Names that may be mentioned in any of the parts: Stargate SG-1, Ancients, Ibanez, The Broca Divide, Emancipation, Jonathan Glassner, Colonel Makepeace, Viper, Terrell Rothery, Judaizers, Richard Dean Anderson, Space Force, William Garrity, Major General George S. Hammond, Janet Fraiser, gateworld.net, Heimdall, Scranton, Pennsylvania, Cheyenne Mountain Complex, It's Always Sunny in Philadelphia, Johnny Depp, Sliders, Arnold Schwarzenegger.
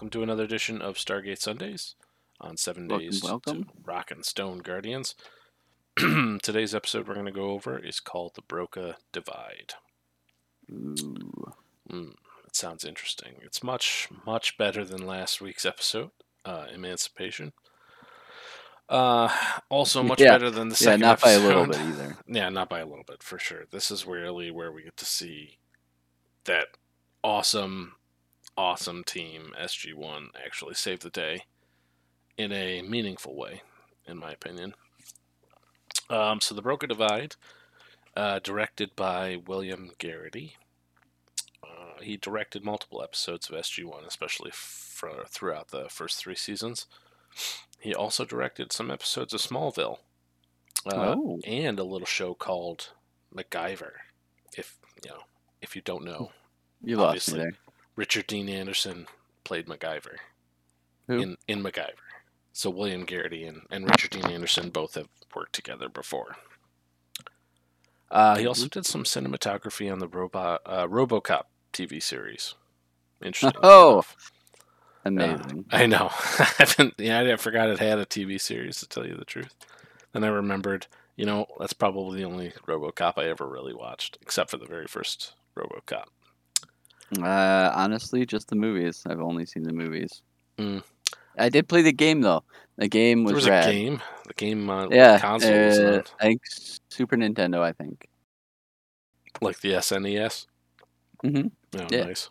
welcome to another edition of Stargate Sundays on 7 days to Rock and Stone Guardians. Today's episode we're going to go over is called The Broca Divide. Ooh. It sounds interesting. It's much better than last week's episode, Emancipation. Also much better than the second episode. Yeah, not by a little bit either. Yeah, not by a little bit, for sure. This is really where we get to see that awesome team, SG-1, actually saved the day in a meaningful way, in my opinion. So The Broca Divide, directed by William Garrity. He directed multiple episodes of SG-1, especially throughout the first three seasons. He also directed some episodes of Smallville and a little show called MacGyver. If you don't know, you lost me there. Richard Dean Anderson played MacGyver in MacGyver. So William Garrity and Richard Dean Anderson both have worked together before. He also did some cinematography on the RoboCop TV series. Interesting. Oh, amazing! I know. I forgot it had a TV series. To tell you the truth, and I remembered. You know, that's probably the only RoboCop I ever really watched, except for the very first RoboCop. Honestly, just the movies. I've only seen the movies. Mm. I did play the game, though. The game was rad. There was a game? The game console was on. I think Super Nintendo, I think. Like the SNES? Mm-hmm. Oh, yeah. Nice.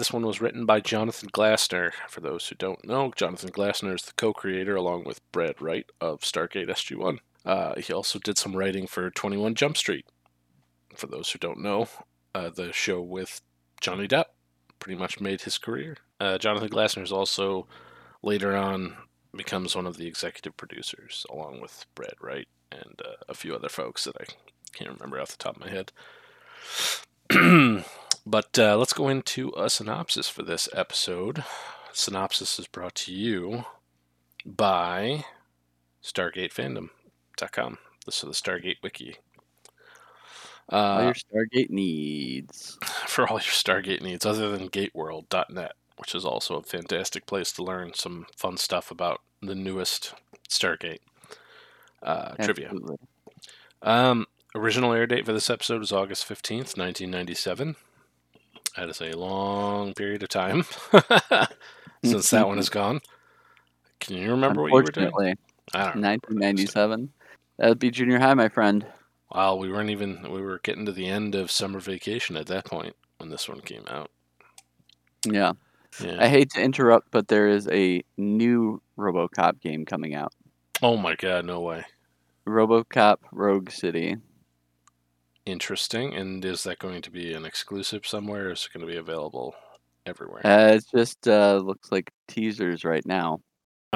This one was written by Jonathan Glassner. For those who don't know, Jonathan Glassner is the co-creator, along with Brad Wright, of Stargate SG-1. He also did some writing for 21 Jump Street. For those who don't know, the show with Johnny Depp pretty much made his career. Jonathan Glassner is also later on becomes one of the executive producers, along with Brad Wright and a few other folks that I can't remember off the top of my head. But let's go into a synopsis for this episode. Synopsis is brought to you by StargateFandom.com. This is the Stargate Wiki. All your Stargate needs. For all your Stargate needs, other than GateWorld.net, which is also a fantastic place to learn some fun stuff about the newest Stargate trivia. Original air date for this episode was August 15th, 1997. That is a long period of time since that one is gone. Can you remember what you were doing? I don't know. 1997. That would be junior high, my friend. Wow, we were getting to the end of summer vacation at that point when this one came out. Yeah. I hate to interrupt, but there is a new RoboCop game coming out. Oh my god, no way. RoboCop Rogue City. Interesting. And is that going to be an exclusive somewhere, or is it going to be available everywhere? It just looks like teasers right now.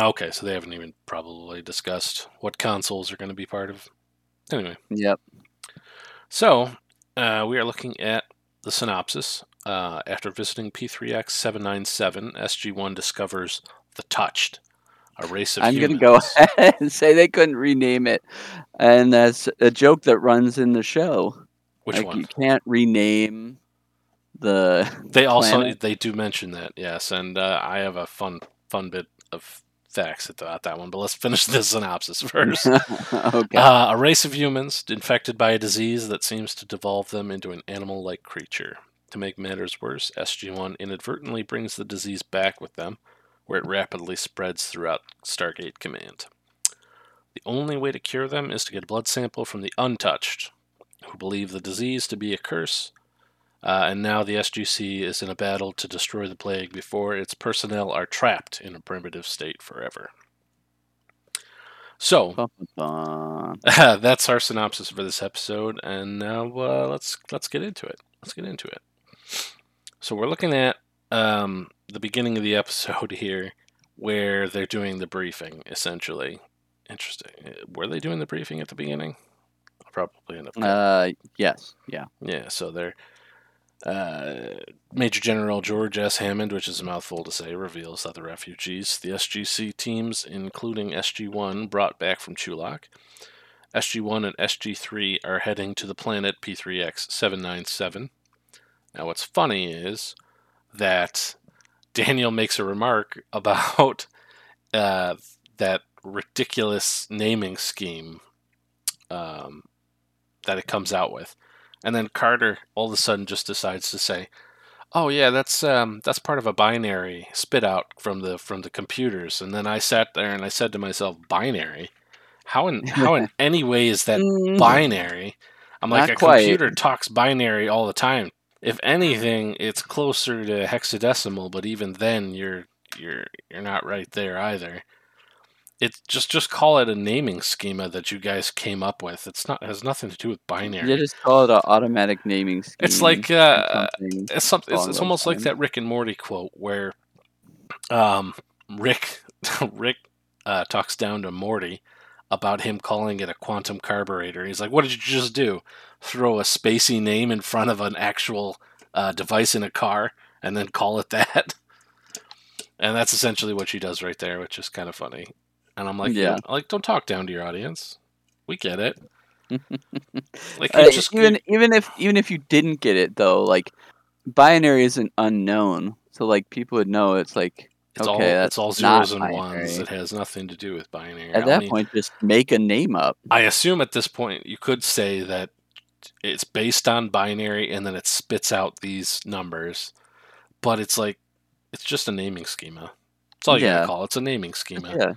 Okay, so they haven't even probably discussed what consoles are going to be part of. Anyway. Yep. So, we are looking at the synopsis. After visiting P3X-797, SG-1 discovers the Touched, a race of humans. I'm going to go ahead and say they couldn't rename it. And that's a joke that runs in the show. Which one? You can't rename the They do mention that, yes. And I have a fun bit of facts about that one, but let's finish the synopsis first. Okay. A race of humans infected by a disease that seems to devolve them into an animal-like creature. To make matters worse, SG-1 inadvertently brings the disease back with them, where it rapidly spreads throughout Stargate Command. The only way to cure them is to get a blood sample from the Untouched, who believe the disease to be a curse, and now the SGC is in a battle to destroy the plague before its personnel are trapped in a primitive state forever. So, that's our synopsis for this episode, and now let's get into it. So we're looking at the beginning of the episode here, where they're doing the briefing, essentially. Interesting. Were they doing the briefing at the beginning? I'll probably end up. Yes. Yeah. Yeah. So they're. Major General George S. Hammond, which is a mouthful to say, reveals that the refugees the SGC teams, including SG-1, brought back from Chulak, SG-1 and SG-3 are heading to the planet P3X-797. Now, what's funny is that Daniel makes a remark about that ridiculous naming scheme that it comes out with. And then Carter all of a sudden just decides to say, "Oh yeah, that's part of a binary spit out from the computers." And then I sat there and I said to myself, "Binary? How in any way is that binary?" I'm like, Computer talks binary all the time. If anything, it's closer to hexadecimal, but even then you're not right there either. It's just call it a naming schema that you guys came up with. It has nothing to do with binary. You just call it an automatic naming schema. It's like it's almost like that Rick and Morty quote where Rick talks down to Morty about him calling it a quantum carburetor. He's like, "What did you just do? Throw a spacey name in front of an actual device in a car and then call it that?" And that's essentially what she does right there, which is kind of funny. And I'm like, yeah, like, don't talk down to your audience. We get it. Like, even if you didn't get it though, like, binary is an unknown, so like people would know it's like it's all zeros and ones. It has nothing to do with binary. At that point, just make a name up. I assume at this point you could say that it's based on binary, and then it spits out these numbers, but it's like it's just a naming schema. That's all you can call it. It's a naming schema. Yeah.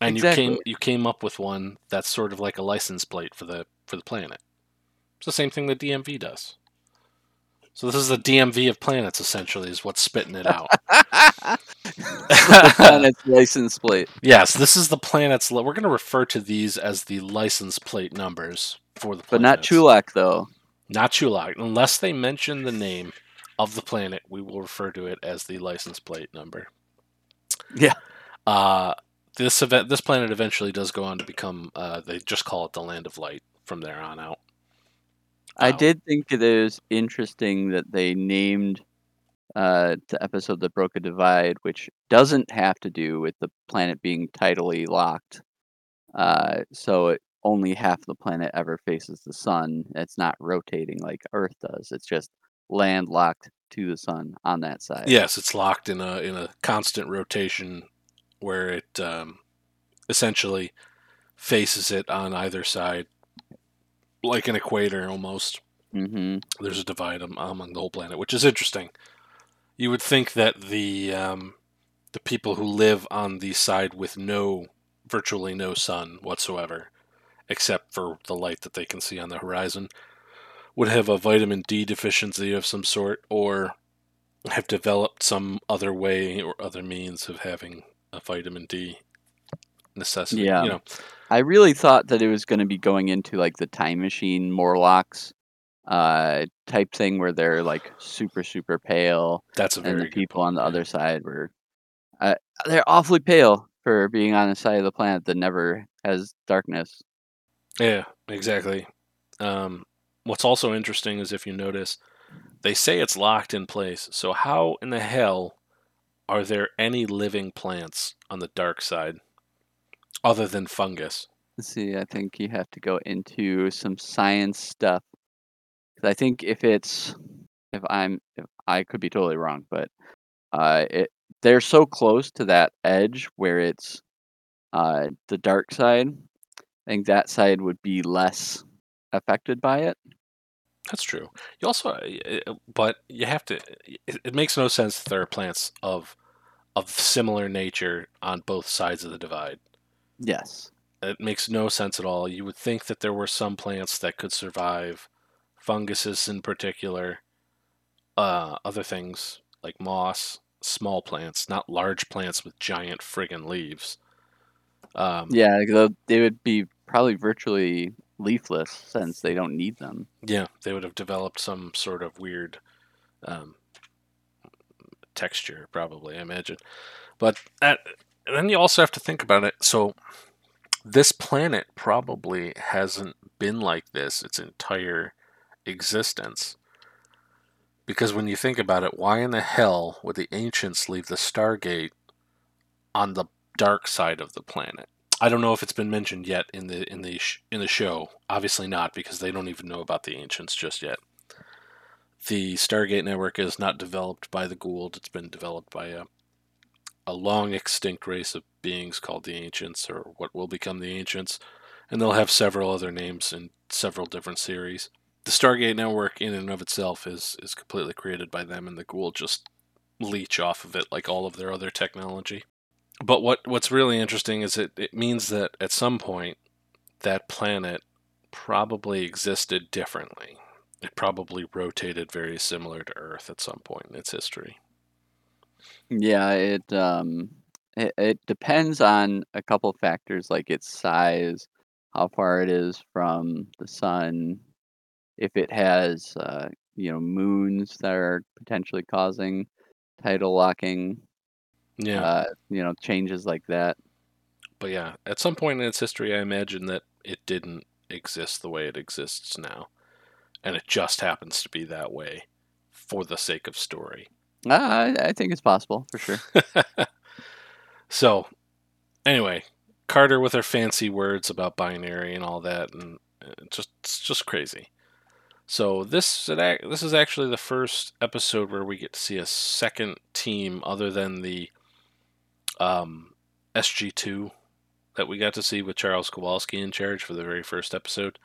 And exactly. you came up with one that's sort of like a license plate for the planet. It's the same thing the DMV does. So this is the DMV of planets, essentially, is what's spitting it out. The planet's license plate. Yes, this is the planet's. We're going to refer to these as the license plate numbers for the planet. But not Chulak, though. Not Chulak. Unless they mention the name of the planet, we will refer to it as the license plate number. Yeah. This planet eventually does go on to become, they just call it the Land of Light from there on out. I did think it was interesting that they named the episode The Broca Divide, which doesn't have to do with the planet being tidally locked. Only half the planet ever faces the sun. It's not rotating like Earth does. It's just landlocked to the sun on that side. Yes, it's locked in a constant rotation where it essentially faces it on either side, like an equator almost. Mm-hmm. There's a divide among the whole planet, which is interesting. You would think that the people who live on the side with virtually no sun whatsoever, except for the light that they can see on the horizon, would have a vitamin D deficiency of some sort, or have developed some other way or other means of having a vitamin D necessity. Yeah. You know, I really thought that it was going to be going into like the Time Machine Morlocks type thing where they're like super, super pale. That's a very good point. And the people on the other side were they're awfully pale for being on the side of the planet that never has darkness. Yeah, exactly. What's also interesting is, if you notice, they say it's locked in place. So how in the hell are there any living plants on the dark side? Other than fungus. Let's see, I think you have to go into some science stuff. I think I could be totally wrong, but they're so close to that edge where it's the dark side. I think that side would be less affected by it. That's true. You also, but you have to. It makes no sense that there are plants of similar nature on both sides of the divide. Yes. It makes no sense at all. You would think that there were some plants that could survive, funguses in particular, other things like moss, small plants, not large plants with giant friggin' leaves. Yeah, they would be probably virtually leafless since they don't need them. Yeah, they would have developed some sort of weird texture, probably, I imagine. But that... And then you also have to think about it. So this planet probably hasn't been like this its entire existence. Because when you think about it, why in the hell would the Ancients leave the Stargate on the dark side of the planet? I don't know if it's been mentioned yet in the show. Obviously not, because they don't even know about the Ancients just yet. the Stargate network is not developed by the Goa'uld. It's been developed by a long extinct race of beings called the Ancients, or what will become the Ancients, and they'll have several other names in several different series. The Stargate network in and of itself is completely created by them, and the Goa'uld just leech off of it like all of their other technology. But what's really interesting is it means that at some point that planet probably existed differently. It probably rotated very similar to Earth at some point in its history. Yeah, it depends on a couple factors like its size, how far it is from the sun, if it has moons that are potentially causing tidal locking. Yeah, changes like that. But yeah, at some point in its history, I imagine that it didn't exist the way it exists now, and it just happens to be that way for the sake of story. I think it's possible, for sure. So, anyway, Carter with her fancy words about binary and all that, and it's just crazy. So this is actually the first episode where we get to see a second team other than the SG-2 that we got to see with Charles Kowalski in charge for the very first episode.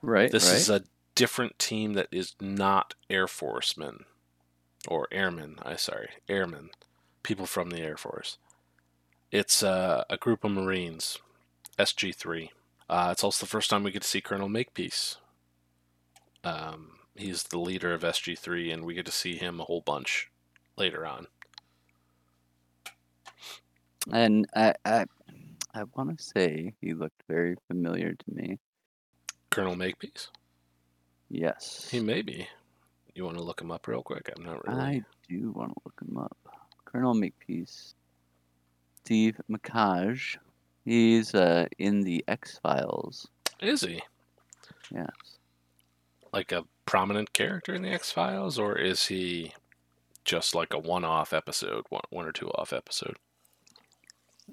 Right. This is a different team that is not Air Forcemen. Or airmen, airmen, people from the Air Force. It's a group of Marines, SG-3. It's also the first time we get to see Colonel Makepeace. He's the leader of SG-3, and we get to see him a whole bunch later on. And I want to say he looked very familiar to me. Colonel Makepeace? Yes. He may be. You want to look him up real quick? I'm not really. I do want to look him up. Colonel Makepeace. Steve McCage. He's in the X Files. Is he? Yes. Like a prominent character in the X Files, or is he just like a one-off episode, one or two-off episode?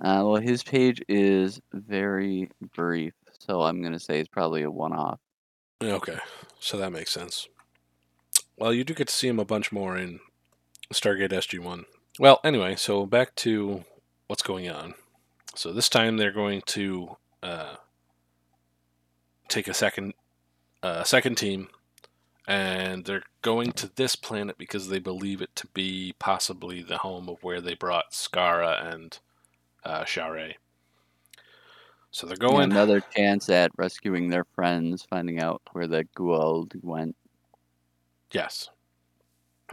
Well, his page is very brief, so I'm going to say it's probably a one-off. Okay, so that makes sense. Well, you do get to see him a bunch more in Stargate SG-1. Well, anyway, so back to what's going on. So this time they're going to take a second team, and they're going to this planet because they believe it to be possibly the home of where they brought Skara and Sharae. So they're going... Another chance at rescuing their friends, finding out where the Goa'uld went. Yes.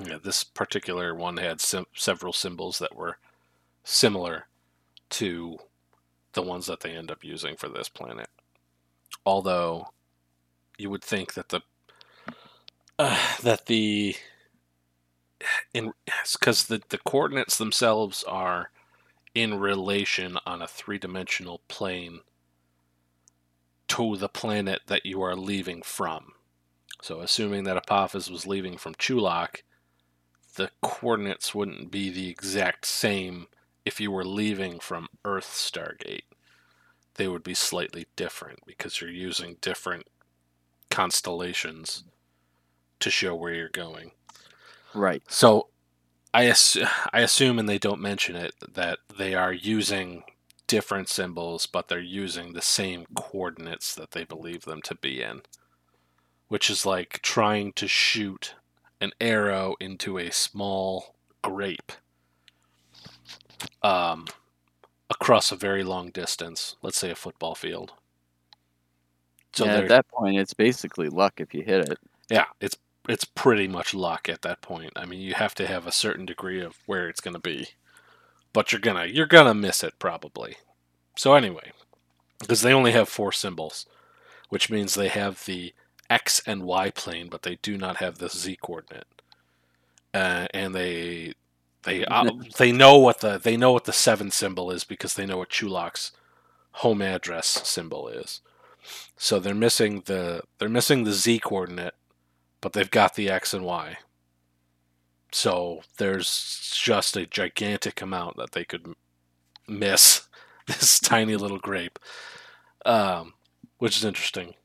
Yeah, this particular one had several symbols that were similar to the ones that they end up using for this planet. Although, you would think that the coordinates themselves are in relation on a three-dimensional plane to the planet that you are leaving from. So assuming that Apophis was leaving from Chulak, the coordinates wouldn't be the exact same if you were leaving from Earth Stargate. They would be slightly different because you're using different constellations to show where you're going. Right. So I assume, and they don't mention it, that they are using different symbols, but they're using the same coordinates that they believe them to be in. Which is like trying to shoot an arrow into a small grape across a very long distance, let's say a football field. So yeah, at that point, it's basically luck if you hit it. Yeah, it's pretty much luck at that point. I mean, you have to have a certain degree of where it's going to be, but you're gonna miss it probably. So anyway, because they only have four symbols, which means they have the X and Y plane, but they do not have the Z coordinate, and they know what the seven symbol is because they know what Chulak's home address symbol is. So they're missing the Z coordinate, but they've got the X and Y. So there's just a gigantic amount that they could miss this tiny little grape, which is interesting.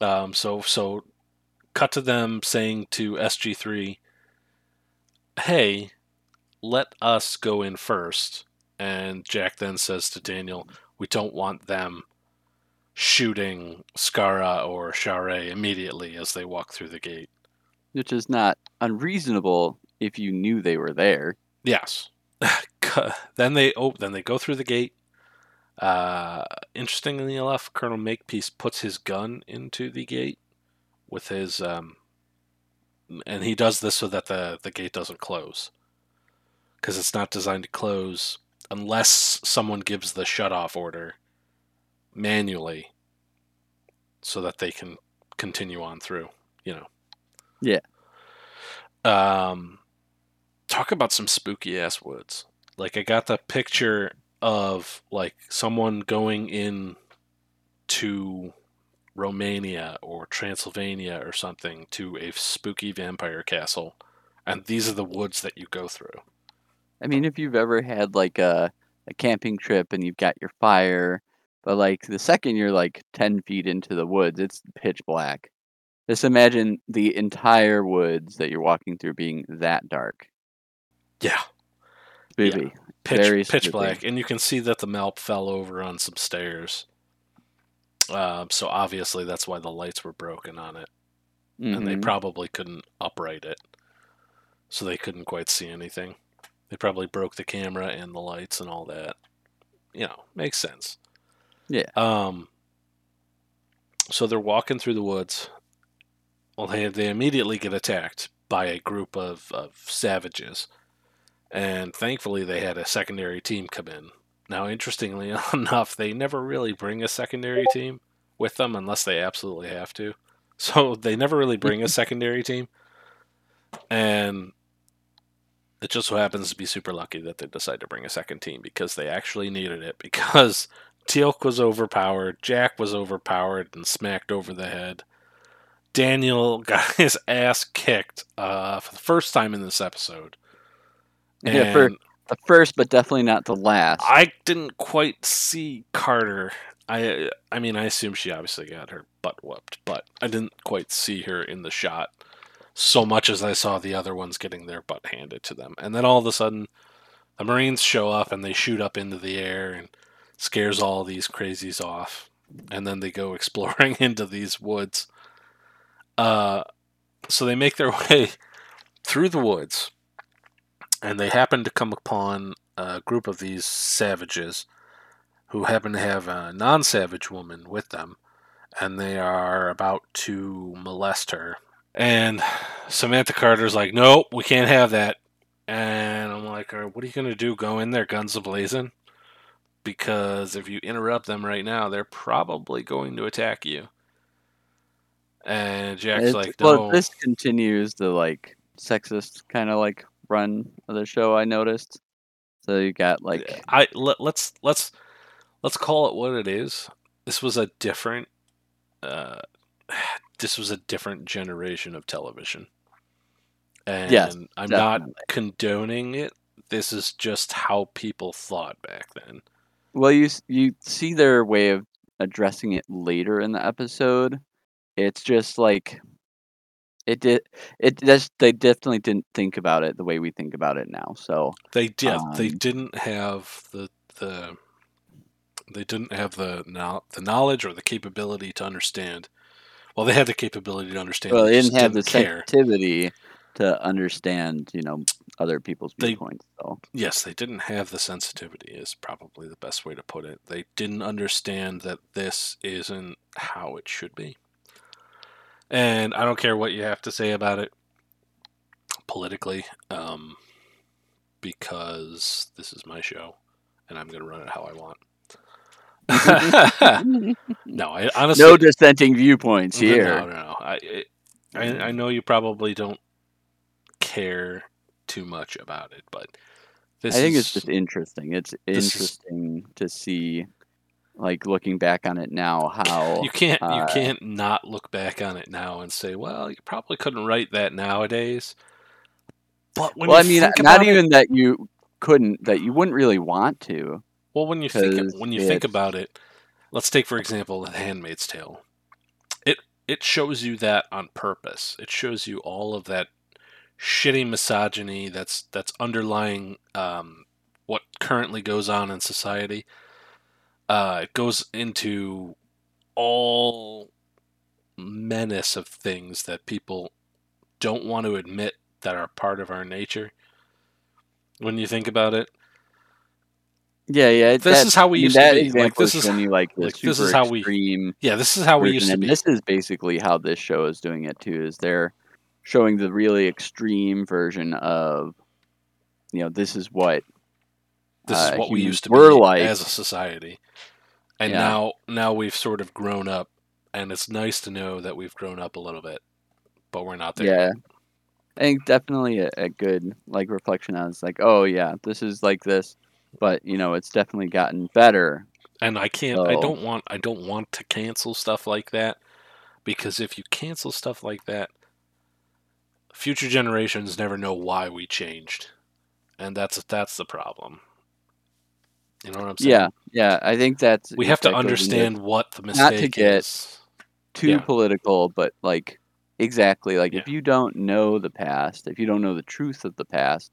So cut to them saying to SG-3, hey, let us go in first. And Jack then says to Daniel, we don't want them shooting Skara or Sharae immediately as they walk through the gate. Which is not unreasonable if you knew they were there. Yes. Then they go through the gate. Interestingly enough, Colonel Makepeace puts his gun into the gate with his and he does this so that the gate doesn't close, because it's not designed to close unless someone gives the shutoff order manually, so that they can continue on through. You know. Yeah. Talk about some spooky ass woods. Like, I got the picture of, like, someone going in to Romania or Transylvania or something to a spooky vampire castle, and these are the woods that you go through. I mean, if you've ever had, like, a camping trip and you've got your fire, but, like, the second you're, like, 10 feet into the woods, it's pitch black. Just imagine the entire woods that you're walking through being that dark. Yeah. Spooky. Yeah. Pitch black, and you can see that the Malp fell over on some stairs. So obviously that's why the lights were broken on it. Mm-hmm. And they probably couldn't upright it, so they couldn't quite see anything. They probably broke the camera and the lights and all that. You know, makes sense. Yeah. So they're walking through the woods. Well, they immediately get attacked by a group of savages. And thankfully, they had a secondary team come in. Now, interestingly enough, they never really bring a secondary team with them unless they absolutely have to. So they never really bring a secondary team. And it just so happens to be super lucky that they decide to bring a second team, because they actually needed it, because Teal'c was overpowered, Jack was overpowered and smacked over the head. Daniel got his ass kicked for the first time in this episode. And yeah, for the first, but definitely not the last. I didn't quite see Carter. I mean, I assume she obviously got her butt whooped, but I didn't quite see her in the shot so much as I saw the other ones getting their butt handed to them. And then all of a sudden, the Marines show up and they shoot up into the air and scares all these crazies off. And then they go exploring into these woods. So they make their way through the woods. And they happen to come upon a group of these savages who happen to have a non-savage woman with them. And they are about to molest her. And Samantha Carter's like, nope, we can't have that. And I'm like, what are you going to do? Go in there, guns a-blazing? Because if you interrupt them right now, they're probably going to attack you. And Jack's like, no. Well, this continues the, like, sexist kind of, like, run of the show, I noticed. So you got like let's call it what it is. This was a different generation of television, and yes, I'm definitely not condoning it. This is just how people thought back then. Well, you see their way of addressing it later in the episode. It's just like. They definitely didn't think about it the way we think about it now. So they did. They didn't have the knowledge or the capability to understand. Well, they had the capability to understand. Well, they didn't have the sensitivity to understand, you know, other people's viewpoints. So. Yes, they didn't have the sensitivity is probably the best way to put it. They didn't understand that this isn't how it should be. And I don't care what you have to say about it politically, because this is my show, and I'm going to run it how I want. No, I honestly... No dissenting viewpoints here. No. I know you probably don't care too much about it, but this is... I think it's just interesting. It's interesting to see... Like, looking back on it now, how... You can't not look back on it now and say, well, you probably couldn't write that nowadays. But when you wouldn't really want to. Well, when you think about it, let's take, for example, The Handmaid's Tale. It it shows you that on purpose. It shows you all of that shitty misogyny that's underlying what currently goes on in society. It goes into all menace of things that people don't want to admit that are part of our nature. When you think about it, this is how we used to be. Like, this is when you this is how we. Yeah, this is how we used to be. This is basically how this show is doing it too. Is they're showing the really extreme version of, you know, this is what we used to be like as a society, and now we've sort of grown up, and it's nice to know that we've grown up a little bit, but we're not there. Yeah. I think definitely a good reflection on it's like, oh yeah, this is like this, but you know, it's definitely gotten better. And I don't want to cancel stuff like that, because if you cancel stuff like that, future generations never know why we changed. And that's the problem. You know what I'm saying? Yeah, I think that's we have to understand what the mistake is. Not to get too political, but exactly. If you don't know the past, if you don't know the truth of the past,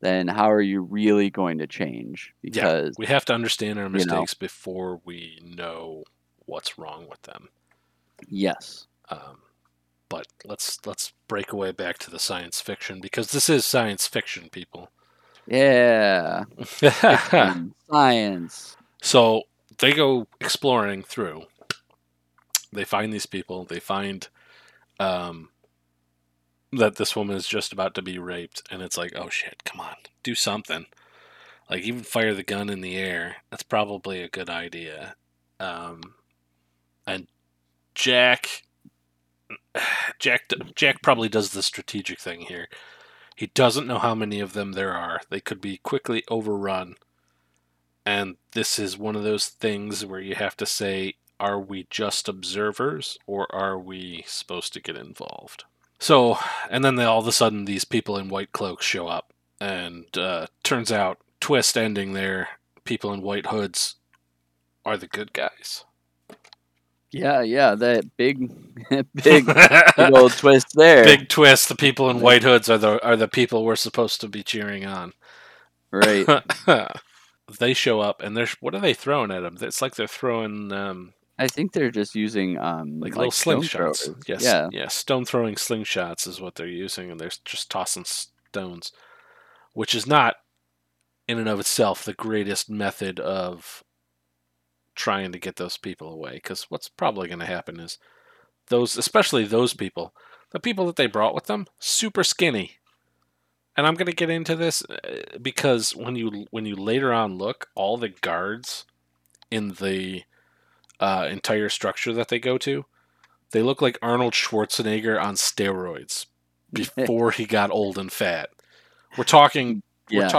then how are you really going to change? Because we have to understand our mistakes before we know what's wrong with them. Yes. But let's break away back to the science fiction, because this is science fiction, people. Yeah. Fiction, science. So they go exploring through. They find these people. They find that this woman is just about to be raped, and it's like, oh shit, come on, do something. Like, even fire the gun in the air. That's probably a good idea. And Jack probably does the strategic thing here. He doesn't know how many of them there are. They could be quickly overrun. And this is one of those things where you have to say, are we just observers, or are we supposed to get involved? So, and then all of a sudden these people in white cloaks show up, and turns out, twist ending there, people in white hoods are the good guys. Yeah, that big old twist there. Big twist. The people in white hoods are the people we're supposed to be cheering on. Right. They show up, and what are they throwing at them? It's like they're throwing. I think they're just using little slingshots. Yes. Yeah. Stone throwing slingshots is what they're using, and they're just tossing stones, which is not, in and of itself, the greatest method of trying to get those people away, because what's probably going to happen is the people that they brought with them, super skinny. And I'm going to get into this because when you later on look, all the guards in the entire structure that they go to, they look like Arnold Schwarzenegger on steroids before he got old and fat. We're talking Arnold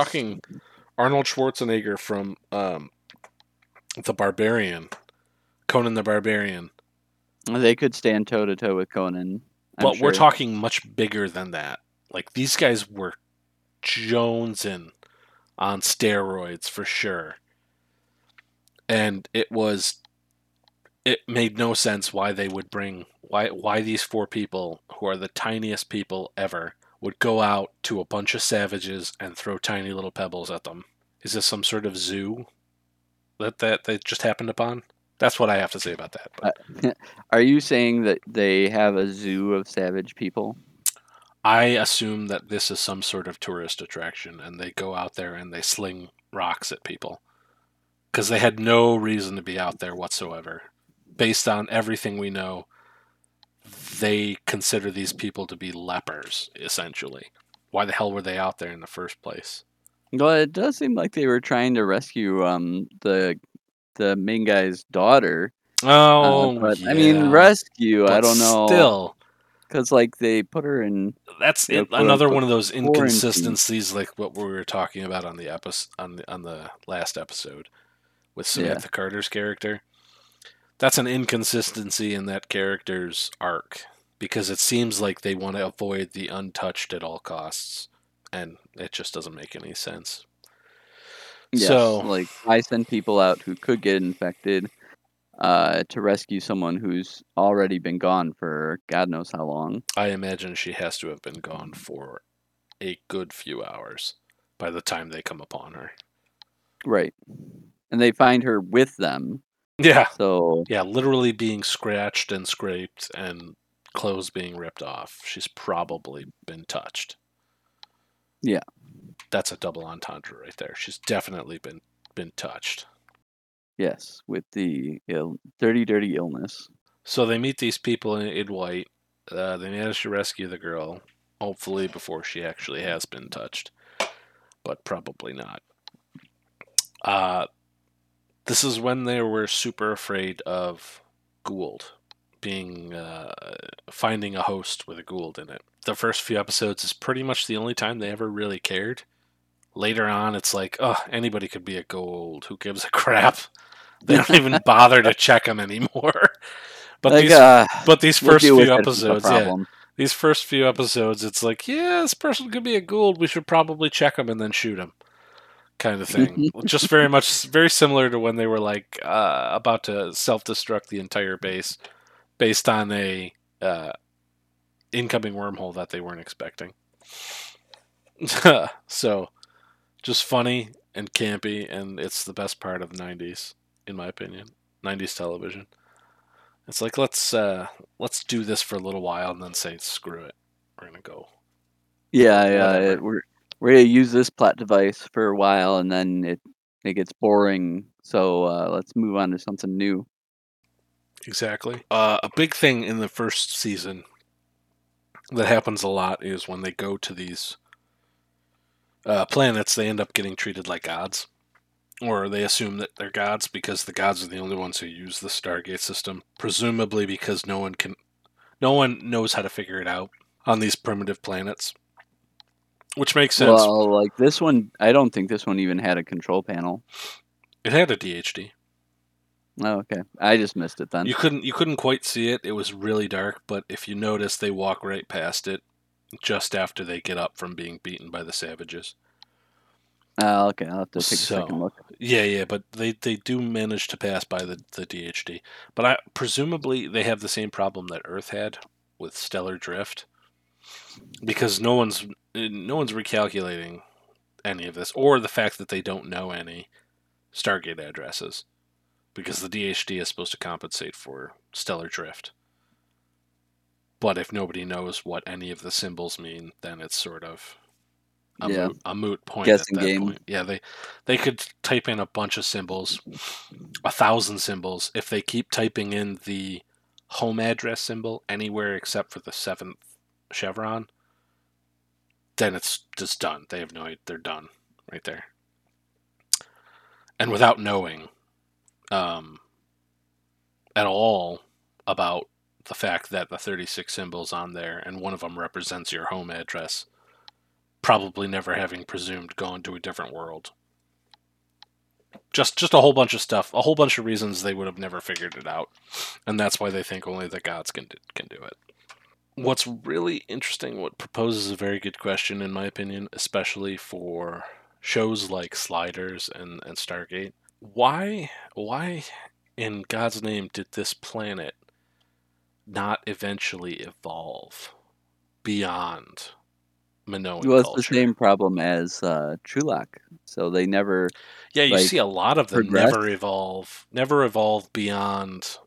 Schwarzenegger from Conan the Barbarian. They could stand toe to toe with Conan, but we're talking much bigger than that. Like, these guys were jonesing on steroids for sure, and it made no sense why they would bring why these four people, who are the tiniest people ever, would go out to a bunch of savages and throw tiny little pebbles at them. Is this some sort of zoo that they just happened upon? That's what I have to say about that. Are you saying that they have a zoo of savage people? I assume that this is some sort of tourist attraction, and they go out there and they sling rocks at people, because they had no reason to be out there whatsoever. Based on everything we know, they consider these people to be lepers, essentially. Why the hell were they out there in the first place? Well, it does seem like they were trying to rescue the main guy's daughter. Oh, I mean, rescue. But I don't know. Still, because they put her in. That's another one of those inconsistencies, like what we were talking about on the on the last episode with Samantha Carter's character. That's an inconsistency in that character's arc, because it seems like they want to avoid the untouched at all costs. And it just doesn't make any sense. Yes, so, I send people out who could get infected. to rescue someone who's already been gone for God knows how long. I imagine she has to have been gone for a good few hours by the time they come upon her. Right. And they find her with them. Yeah. So yeah, literally being scratched and scraped and clothes being ripped off. She's probably been touched. Yeah. That's a double entendre right there. She's definitely been touched. Yes, with the dirty illness. So they meet these people in white. They manage to rescue the girl, hopefully before she actually has been touched, but probably not. This is when they were super afraid of Goa'uld being finding a host with a Goa'uld in it. The first few episodes is pretty much the only time they ever really cared. Later on, it's like, oh, anybody could be a Goa'uld. Who gives a crap? They don't even bother to check them anymore. But like, these first few episodes, these first few episodes, it's like, yeah, this person could be a Goa'uld. We should probably check them and then shoot them. Kind of thing. Just very similar to when they were like about to self-destruct the entire base based on a incoming wormhole that they weren't expecting. So just funny and campy, and it's the best part of the 90s, in my opinion. 90s television. It's like, let's do this for a little while and then say, screw it. We're going to go. Yeah. We're going to use this plot device for a while, and then it gets boring, so let's move on to something new. Exactly. A big thing in the first season that happens a lot is when they go to these planets, they end up getting treated like gods, or they assume that they're gods because the gods are the only ones who use the Stargate system, presumably because no one knows how to figure it out on these primitive planets. Which makes sense. Well, like this one, I don't think this one even had a control panel. It had a DHD. Oh, okay. I just missed it then. You couldn't quite see it. It was really dark, but if you notice, they walk right past it just after they get up from being beaten by the savages. Oh, okay. I'll have to take a second look. Yeah, but they do manage to pass by the DHD. But presumably they have the same problem that Earth had with stellar drift. Because no one's recalculating any of this, or the fact that they don't know any Stargate addresses, because the DHD is supposed to compensate for stellar drift. But if nobody knows what any of the symbols mean, then it's sort of a moot point. Guessing at that game. Point. Yeah, they could type in a bunch of symbols, 1,000 symbols. If they keep typing in the home address symbol anywhere except for the 7th chevron, then it's just done. They have no idea. They're done right there. And without knowing at all about the fact that the 36 symbols on there, and one of them represents your home address, probably never having presumed gone to a different world. Just a whole bunch of stuff, a whole bunch of reasons they would have never figured it out. And that's why they think only the gods can do it. What's really interesting, what proposes a very good question, in my opinion, especially for shows like Sliders and Stargate. Why in God's name did this planet not eventually evolve beyond Minoan culture? Well, it's the same problem as Chulak. So they never... Yeah, you see a lot of them never evolve beyond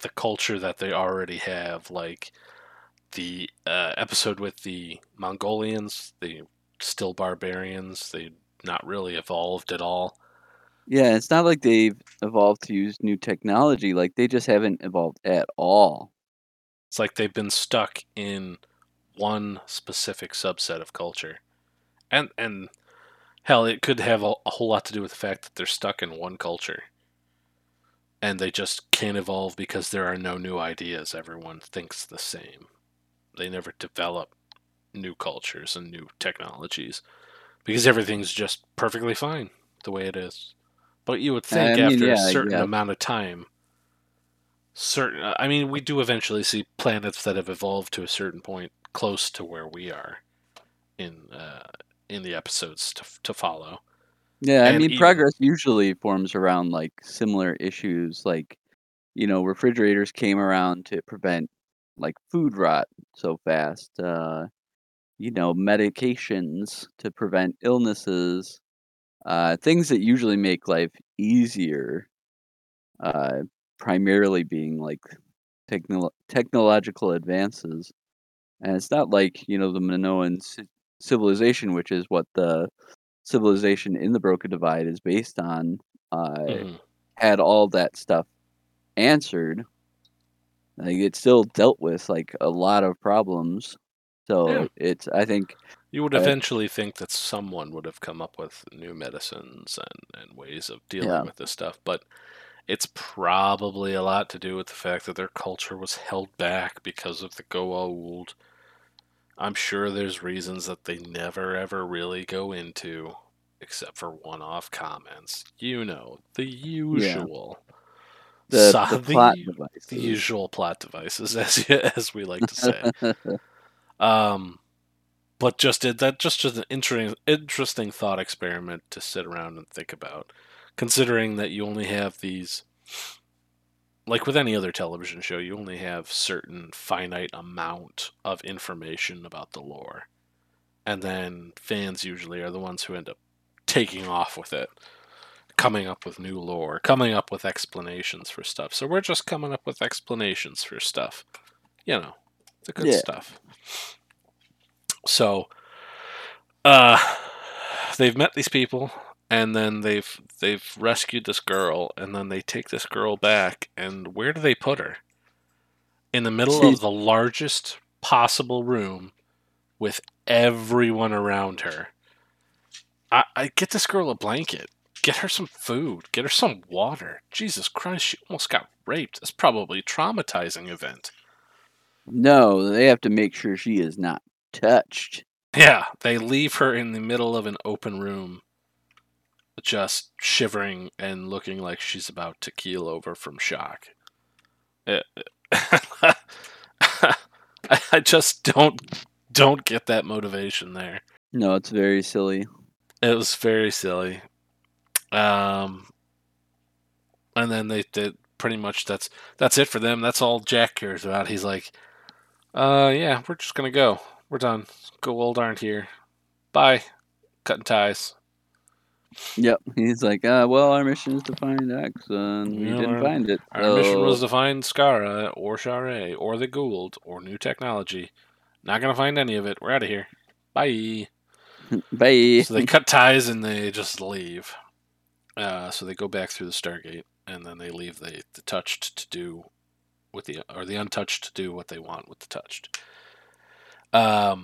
the culture that they already have, like... The episode with the Mongolians, the still barbarians, they not really evolved at all. Yeah, it's not like they've evolved to use new technology. Like, they just haven't evolved at all. It's like they've been stuck in one specific subset of culture. And hell, it could have a whole lot to do with the fact that they're stuck in one culture. And they just can't evolve because there are no new ideas. Everyone thinks the same. They never develop new cultures and new technologies because everything's just perfectly fine the way it is. But you would think after a certain amount of time, we do eventually see planets that have evolved to a certain point close to where we are in the episodes to follow. Yeah, progress usually forms around like similar issues, like you know, refrigerators came around to prevent like food rot so fast, you know, medications to prevent illnesses, things that usually make life easier, primarily being like technological advances. And it's not like, you know, the Minoan civilization, which is what the civilization in the Broca Divide is based on, had all that stuff answered. Like, it still dealt with like a lot of problems. So it's, I think, you would eventually think that someone would have come up with new medicines and ways of dealing with this stuff, but it's probably a lot to do with the fact that their culture was held back because of the Goa'uld. I'm sure there's reasons that they never ever really go into, except for one-off comments. You know, the usual, the usual plot devices, as we like to say. But just an interesting thought experiment to sit around and think about, considering that you only have these, like with any other television show, you only have certain finite amount of information about the lore. And then fans usually are the ones who end up taking off with it, coming up with new lore, coming up with explanations for stuff. So we're just coming up with explanations for stuff. You know, the good stuff. So they've met these people. And then they've rescued this girl, and then they take this girl back, and where do they put her? In the middle of the largest possible room with everyone around her. I get this girl a blanket. Get her some food. Get her some water. Jesus Christ, she almost got raped. It's probably a traumatizing event. No, they have to make sure she is not touched. Yeah, they leave her in the middle of an open room, just shivering and looking like she's about to keel over from shock. I just don't get that motivation there. No, it's very silly. It was very silly. And then they did pretty much that's it for them. That's all Jack cares about. He's like, yeah, we're just gonna go. We're done. Goa'uld aren't here. Bye. Cutting ties. Yep, he's like, well, our mission is to find X, and we didn't find it. Our mission was to find Skara, or Sharae, or the Goa'uld, or new technology. Not going to find any of it. We're out of here. Bye. Bye. So they cut ties, and they just leave. So they go back through the Stargate, and then they leave the touched to do with the untouched to do what they want with the touched. And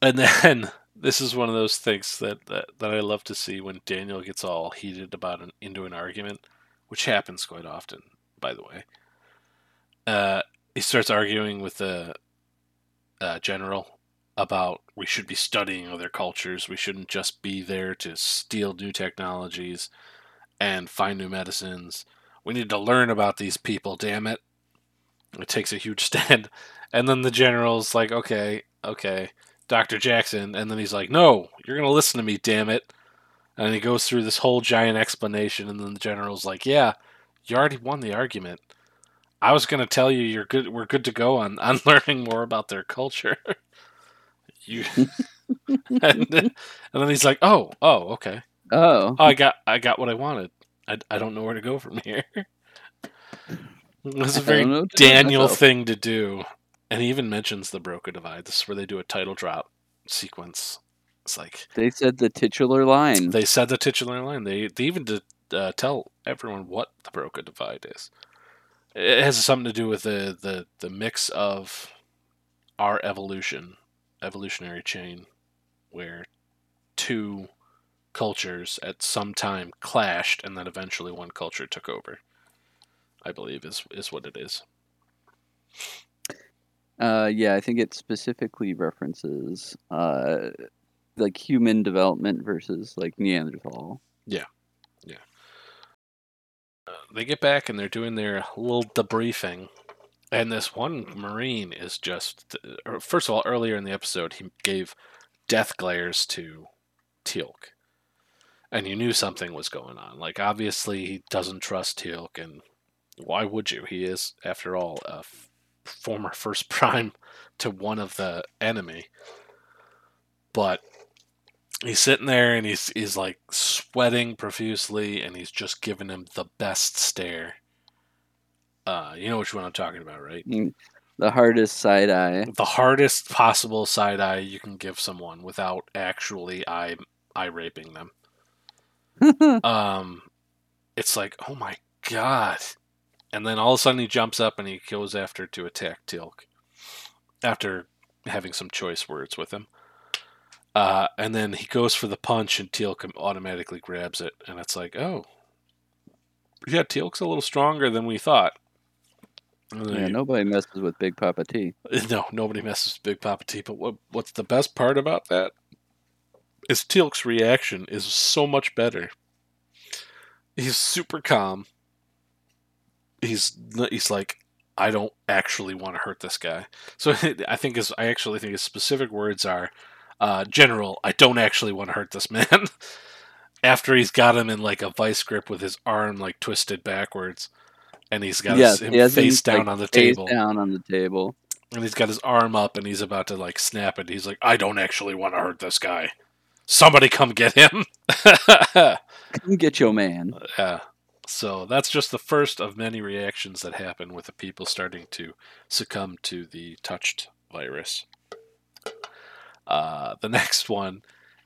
then... This is one of those things that I love to see when Daniel gets all heated about into an argument, which happens quite often, by the way. He starts arguing with the general about we should be studying other cultures. We shouldn't just be there to steal new technologies and find new medicines. We need to learn about these people, damn it. It takes a huge stand. And then the general's like, okay. Dr. Jackson, and then he's like, no, you're going to listen to me, damn it. And he goes through this whole giant explanation, and then the general's like, yeah, you already won the argument. I was going to tell you you're good. We're good to go on learning more about their culture. And then he's like, oh, okay. Oh, I got what I wanted. I don't know where to go from here. It's a very Daniel thing to do. And he even mentions the Broca Divide. This is where they do a title drop sequence. It's like they said the titular line. They even did tell everyone what the Broca Divide is. It has something to do with the mix of our evolutionary chain, where two cultures at some time clashed, and then eventually one culture took over. I believe is what it is. Yeah, I think it specifically references like human development versus like Neanderthal. Yeah. They get back and they're doing their little debriefing, and this one Marine is just. First of all, earlier in the episode, he gave death glares to Teal'c, and you knew something was going on. Like obviously, he doesn't trust Teal'c, and Why would you? He is, after all, a former First Prime to one of the enemy. But he's sitting there and he's like sweating profusely, and he's just giving him the best stare. You know which one I'm talking about, right? The hardest side eye. The hardest possible side eye you can give someone without actually eye raping them. It's like, oh my God. And then all of a sudden he jumps up and he goes after to attack Teal'c after having some choice words with him. And then he goes for the punch and Teal'c automatically grabs it. And it's like, oh, yeah, Teal'c's a little stronger than we thought. Yeah, nobody messes with Big Papa T. No, nobody messes with Big Papa T. But what's the best part about that is Teal'c's reaction is so much better. He's super calm. He's like, I don't actually want to hurt this guy. So I actually think his specific words are, General, I don't actually want to hurt this man. After he's got him in like a vice grip with his arm like twisted backwards. And he's got him face down on the table. Face down on the table. And he's got his arm up, and he's about to like snap it. He's like, "I don't actually want to hurt this guy. Somebody come get him. Come get your man." Yeah. So that's just the first of many reactions that happen with the people starting to succumb to the touched virus. The next one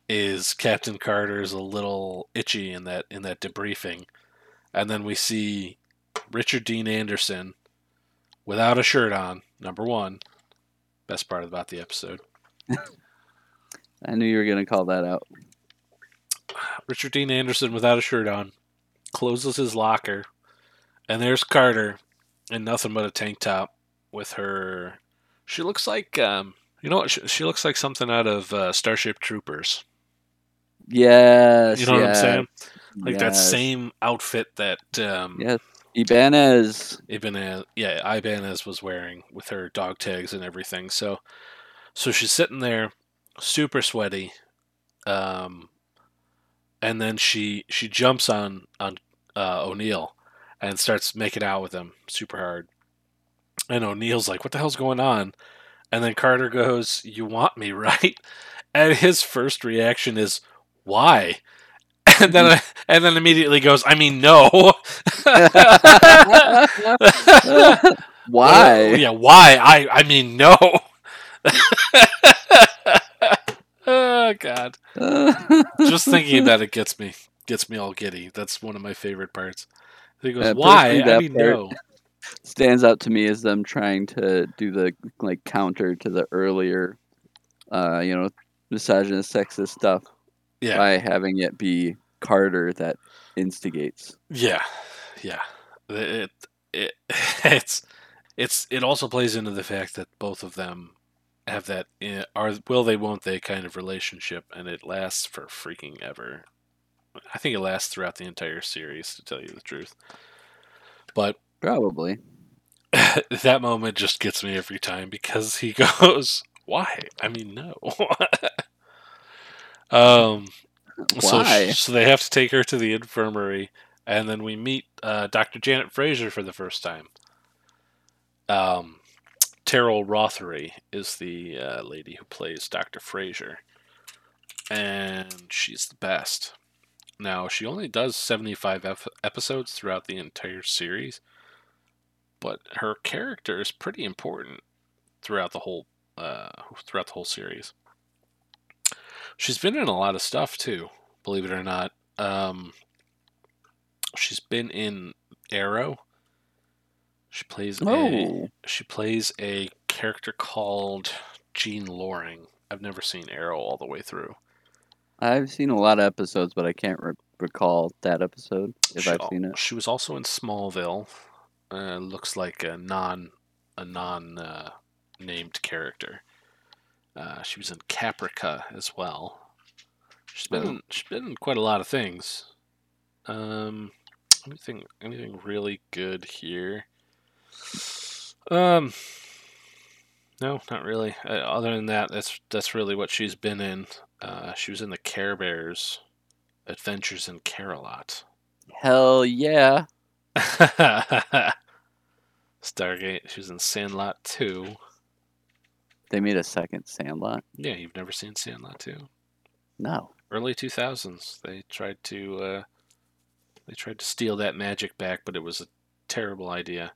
is Captain Carter's a little itchy in that debriefing, and then we see Richard Dean Anderson without a shirt on, number one. Best part about the episode. I knew you were going to call that out. Richard Dean Anderson without a shirt on closes his locker, and there's Carter in nothing but a tank top with her. She looks like, you know what? She looks like something out of Starship Troopers. Yes. You know what I'm saying? Like that same outfit that... yes. Ibanez was wearing with her dog tags and everything. So she's sitting there, super sweaty, and then she jumps on O'Neill and starts making out with him super hard. And O'Neill's like, "What the hell's going on?" And then Carter goes, "You want me, right?" And his first reaction is, "Why?" And then immediately goes, "I mean, no." Why? Yeah, why? I mean, no. Oh, God. Just thinking about it gets me all giddy. That's one of my favorite parts. He goes, "Why? I mean, no." Stands out to me as them trying to do the like counter to the earlier, misogynist, sexist stuff. Yeah. By having it be Carter that instigates. Yeah. It also plays into the fact that both of them have that will they, won't they kind of relationship, and it lasts for freaking ever. I think it lasts throughout the entire series, to tell you the truth. But probably that moment just gets me every time because he goes, "Why? I mean, no." So they have to take her to the infirmary, and then we meet Dr. Janet Fraiser for the first time. Terrell Rothery is the lady who plays Dr. Fraiser, and she's the best. Now, she only does 75 episodes throughout the entire series, but her character is pretty important throughout the whole series. She's been in a lot of stuff, too, believe it or not. She's been in Arrow. She plays a character called Jean Loring. I've never seen Arrow all the way through. I've seen a lot of episodes, but I can't recall that episode I've seen it. She was also in Smallville. Looks like a non named character. She was in Caprica as well. She's been in quite a lot of things. Anything really good here? No, not really. Other than that, that's really what she's been in. She was in the Care Bears Adventures in Care-a-Lot. Hell yeah. Stargate. She was in Sandlot 2. They made a second Sandlot? Yeah, you've never seen Sandlot 2? No. Early 2000s. They tried to steal that magic back, but it was a terrible idea.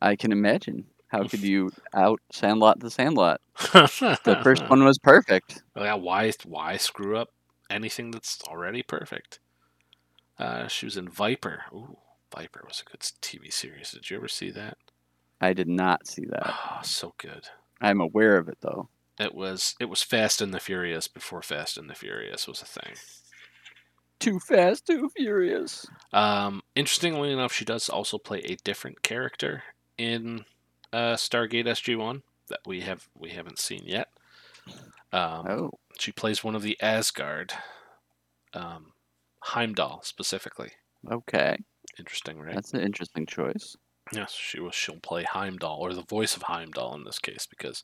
I can imagine. How could you out Sandlot the Sandlot? The first one was perfect. Yeah, why screw up anything that's already perfect? She was in Viper. Ooh, Viper was a good TV series. Did you ever see that? I did not see that. Oh, so good. I'm aware of it though. It was Fast and the Furious before Fast and the Furious was a thing. Too Fast, Too Furious. Interestingly enough, she does also play a different character in Stargate SG-1 that we haven't seen yet. She plays one of the Asgard, Heimdall specifically. Okay. Interesting, right? That's an interesting choice. Yes, she'll play Heimdall, or the voice of Heimdall in this case, because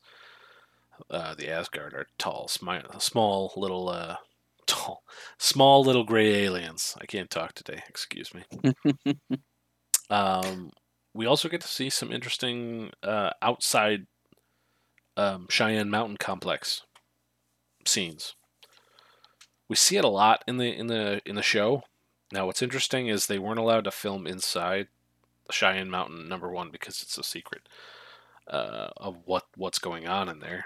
the Asgard are tall, small little gray aliens. I can't talk today, excuse me. We also get to see some interesting outside Cheyenne Mountain Complex scenes. We see it a lot in the show. Now, what's interesting is they weren't allowed to film inside Cheyenne Mountain, number one, because it's a secret of what's going on in there.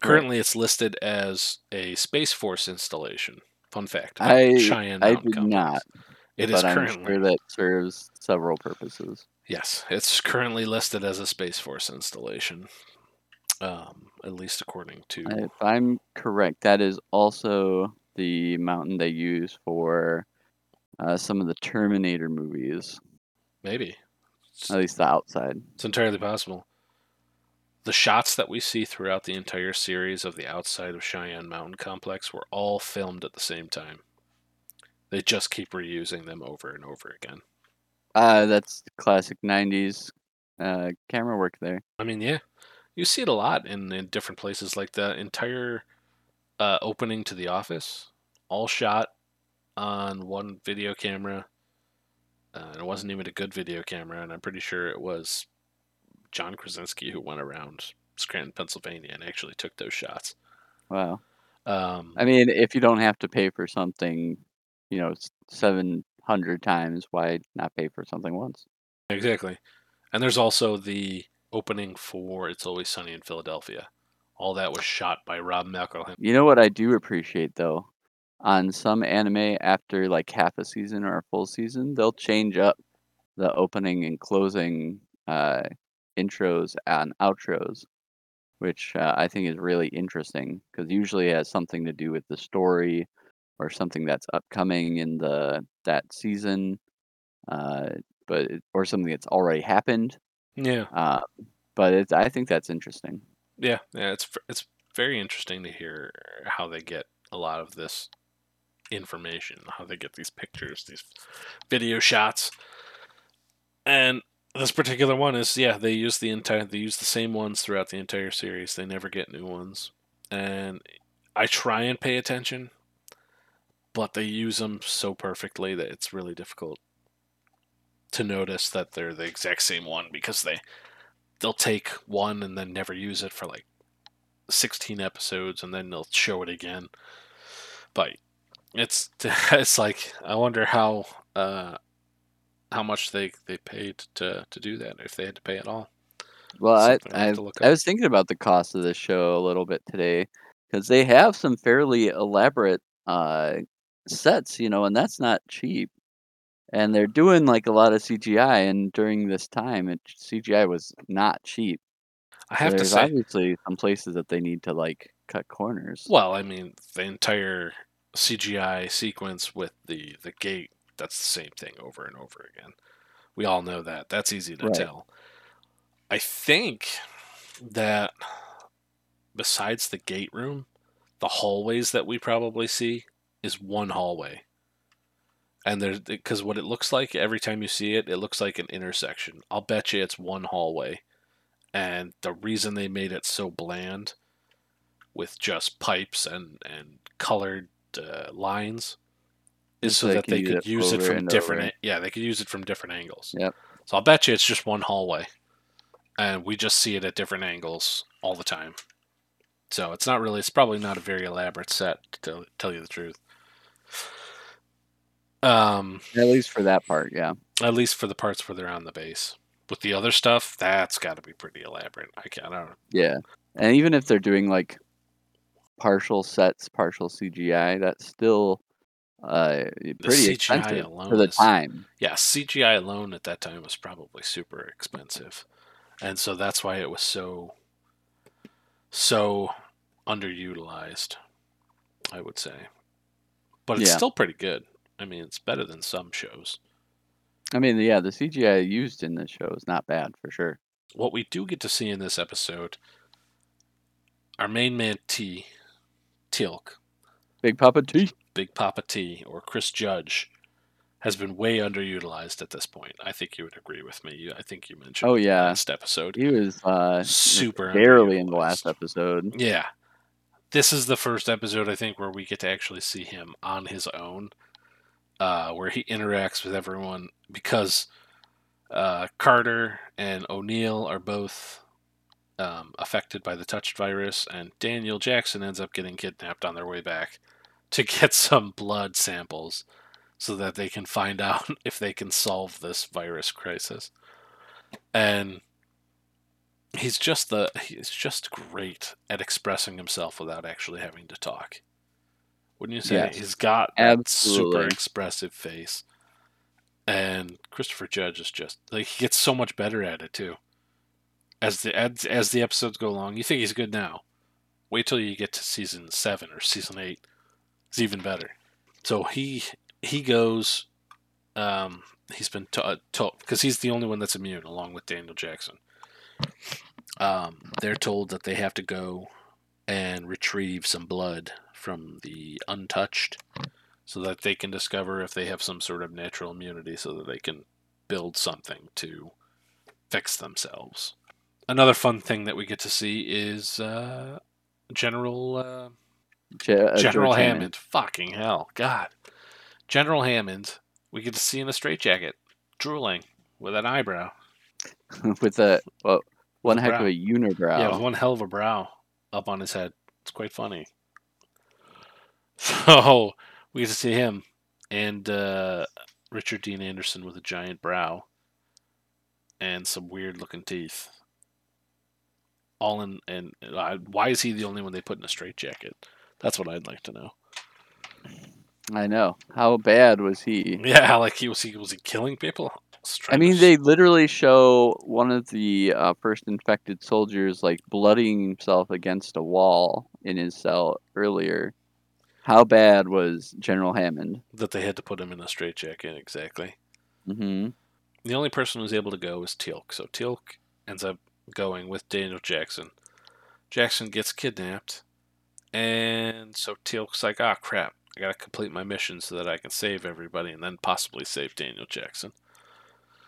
Currently, it's listed as a Space Force installation. Fun fact. I did not. It is currently. I'm sure that serves several purposes. Yes, it's currently listed as a Space Force installation, at least according to... If I'm correct, that is also the mountain they use for some of the Terminator movies. Maybe. At least the outside. It's entirely possible. The shots that we see throughout the entire series of the outside of Cheyenne Mountain Complex were all filmed at the same time. They just keep reusing them over and over again. That's the classic 90s camera work there. I mean, yeah. You see it a lot in different places. Like the entire opening to The Office, all shot on one video camera. It wasn't even a good video camera, and I'm pretty sure it was John Krasinski who went around Scranton, Pennsylvania, and actually took those shots. Wow. I mean, if you don't have to pay for something, 700 times, why not pay for something once? Exactly. And there's also the opening for It's Always Sunny in Philadelphia. All that was shot by Rob McElhenney. You know what I do appreciate, though? On some anime, after like half a season or a full season, they'll change up the opening and closing intros and outros, which I think is really interesting, because usually it has something to do with the story or something that's upcoming in that season, or something that's already happened. Yeah. I think that's interesting. Yeah, it's very interesting to hear how they get a lot of this information, how they get these pictures, these video shots. And this particular one is, they use the same ones throughout the entire series. They never get new ones. And I try and pay attention, but they use them so perfectly that it's really difficult to notice that they're the exact same one, because they'll take one and then never use it for like 16 episodes, and then they'll show it again. But it's like, I wonder how much they paid to do that, if they had to pay at all. Well, I was thinking about the cost of this show a little bit today, because they have some fairly elaborate sets, and that's not cheap. And they're doing like a lot of CGI, and during this time, CGI was not cheap. I have to say, obviously some places that they need to like cut corners. Well, I mean, the entire CGI sequence with the gate, that's the same thing over and over again. We all know that. That's easy to tell. I think that besides the gate room, the hallways that we probably see is one hallway. And because what it looks like every time you see it, it looks like an intersection. I'll bet you it's one hallway. And the reason they made it so bland with just pipes and colored lines is so that they could use it from different angles. Yep. So I'll bet you it's just one hallway. And we just see it at different angles all the time. So it's not really, it's probably not a very elaborate set, to tell you the truth. At least for that part, yeah. At least for the parts where they're on the base. With the other stuff, that's got to be pretty elaborate. I don't know. Yeah. And even if they're doing like partial sets, partial CGI, that's still pretty expensive for the time. Yeah, CGI alone at that time was probably super expensive. And so that's why it was so underutilized, I would say. But it's still pretty good. I mean, it's better than some shows. I mean, yeah, the CGI used in this show is not bad, for sure. What we do get to see in this episode, our main man Teal'c. Big Papa T. Big Papa T, or Chris Judge, has been way underutilized at this point. I think you would agree with me. I think you mentioned last episode. He was super barely in the last episode. Yeah. This is the first episode, I think, where we get to actually see him on his own. Where he interacts with everyone, because Carter and O'Neill are both affected by the touched virus, and Daniel Jackson ends up getting kidnapped on their way back to get some blood samples so that they can find out if they can solve this virus crisis. And he's just great at expressing himself without actually having to talk. Wouldn't you say? Yes, he's got that super expressive face. And Christopher Judge is just, like, he gets so much better at it too. As the episodes go along, you think he's good now. Wait till you get to season 7 or season 8. It's even better. So he goes, he's been told, because he's the only one that's immune along with Daniel Jackson. They're told that they have to go and retrieve some blood from the untouched so that they can discover if they have some sort of natural immunity so that they can build something to fix themselves. Another fun thing that we get to see is General Hammond. Fucking hell, God. General Hammond, we get to see in a straitjacket, drooling with an eyebrow. With a, well, one heck of a unibrow. Yeah, with one hell of a brow up on his head. It's quite funny. So we get to see him and Richard Dean Anderson with a giant brow and some weird looking teeth. All in, and why is he the only one they put in a straitjacket? That's what I'd like to know. I know. How bad was he? Yeah, like was he killing people? I mean, they literally show one of the first infected soldiers like bloodying himself against a wall in his cell earlier. How bad was General Hammond? That they had to put him in a straitjacket, exactly. Mm-hmm. The only person who's able to go is Teal'c. So Teal'c ends up going with Daniel Jackson. Jackson gets kidnapped, and so Teal'c's like, ah, crap. I gotta complete my mission so that I can save everybody and then possibly save Daniel Jackson.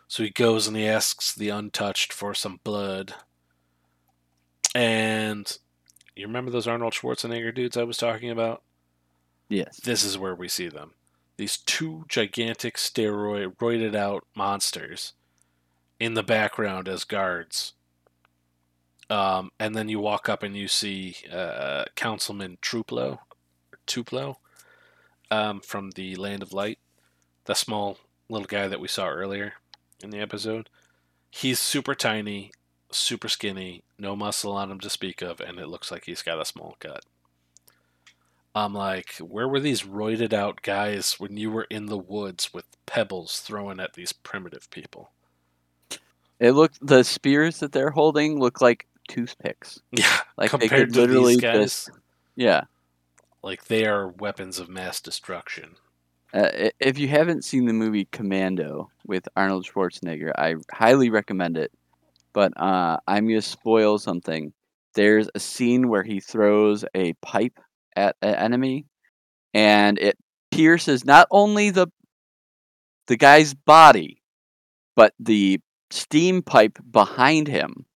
So he goes and he asks the untouched for some blood. And you remember those Arnold Schwarzenegger dudes I was talking about? Yes. This is where we see them. These two gigantic steroided out monsters in the background as guards. And then you walk up and you see Councilman Tuplo from the Land of Light, the small little guy that we saw earlier in the episode. He's super tiny, super skinny, no muscle on him to speak of, and it looks like he's got a small gut. I'm like, where were these roided out guys when you were in the woods with pebbles thrown at these primitive people? It looked, the spears that they're holding look like toothpicks. Yeah, like compared to these guys. Yeah. Like they are weapons of mass destruction. If you haven't seen the movie Commando with Arnold Schwarzenegger, I highly recommend it. But I'm going to spoil something. There's a scene where he throws a pipe at an enemy, and it pierces not only the guy's body, but the steam pipe behind him.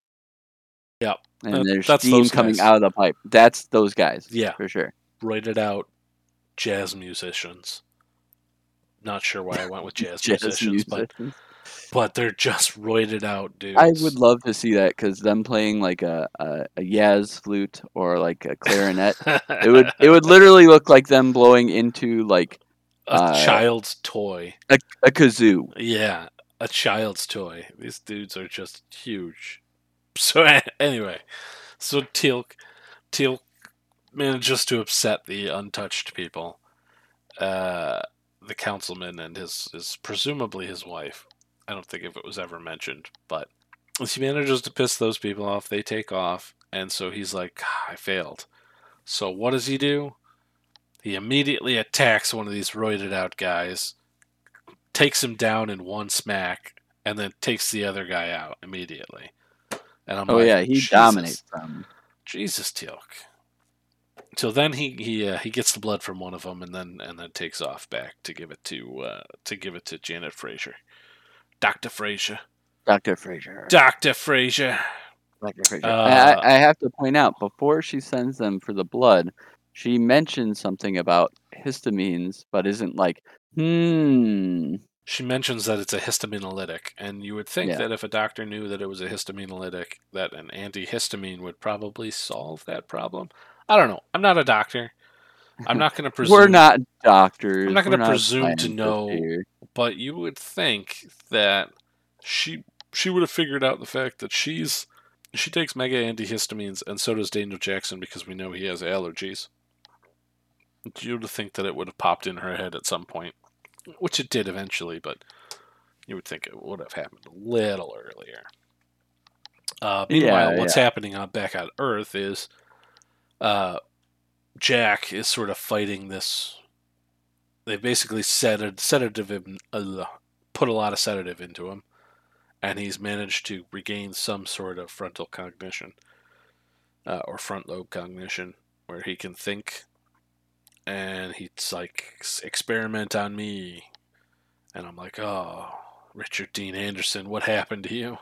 Yeah. And there's steam coming out of the pipe. That's those guys. Yeah. For sure. Roided out jazz musicians. Not sure why I went with jazz musicians, but But they're just roided out dudes. I would love to see that, because them playing like a Yaz flute or like a clarinet, it would literally look like them blowing into like a child's toy, a kazoo. Yeah, a child's toy. These dudes are just huge. So anyway, so Teal'c manages to upset the untouched people, the councilman and his presumably his wife. I don't think if it was ever mentioned, but she manages to piss those people off. They take off, and so he's like, I failed. So what does he do? He immediately attacks one of these roided out guys, takes him down in one smack, and then takes the other guy out immediately. And I'm like, yeah, he dominates them. Jesus, Teal'c. So then he gets the blood from one of them, and then takes off back to give it to Janet Fraiser. Dr. Fraiser. I have to point out, before she sends them for the blood, she mentions something about histamines, but isn't like, She mentions that it's a histaminolytic, and you would think that if a doctor knew that it was a histaminolytic, that an antihistamine would probably solve that problem. I don't know. I'm not a doctor. I'm not going to presume. We're not doctors. I'm not going to presume to know. Here. But you would think that she would have figured out the fact that she takes mega antihistamines, and so does Daniel Jackson, because we know he has allergies. You would think that it would have popped in her head at some point, which it did eventually, but you would think it would have happened a little earlier. Meanwhile, what's happening back on Earth is Jack is sort of fighting this. They basically put a lot of sedative into him, and he's managed to regain some sort of frontal cognition, or front lobe cognition, where he can think, and he's like, experiment on me. And I'm like, oh, Richard Dean Anderson, what happened to you?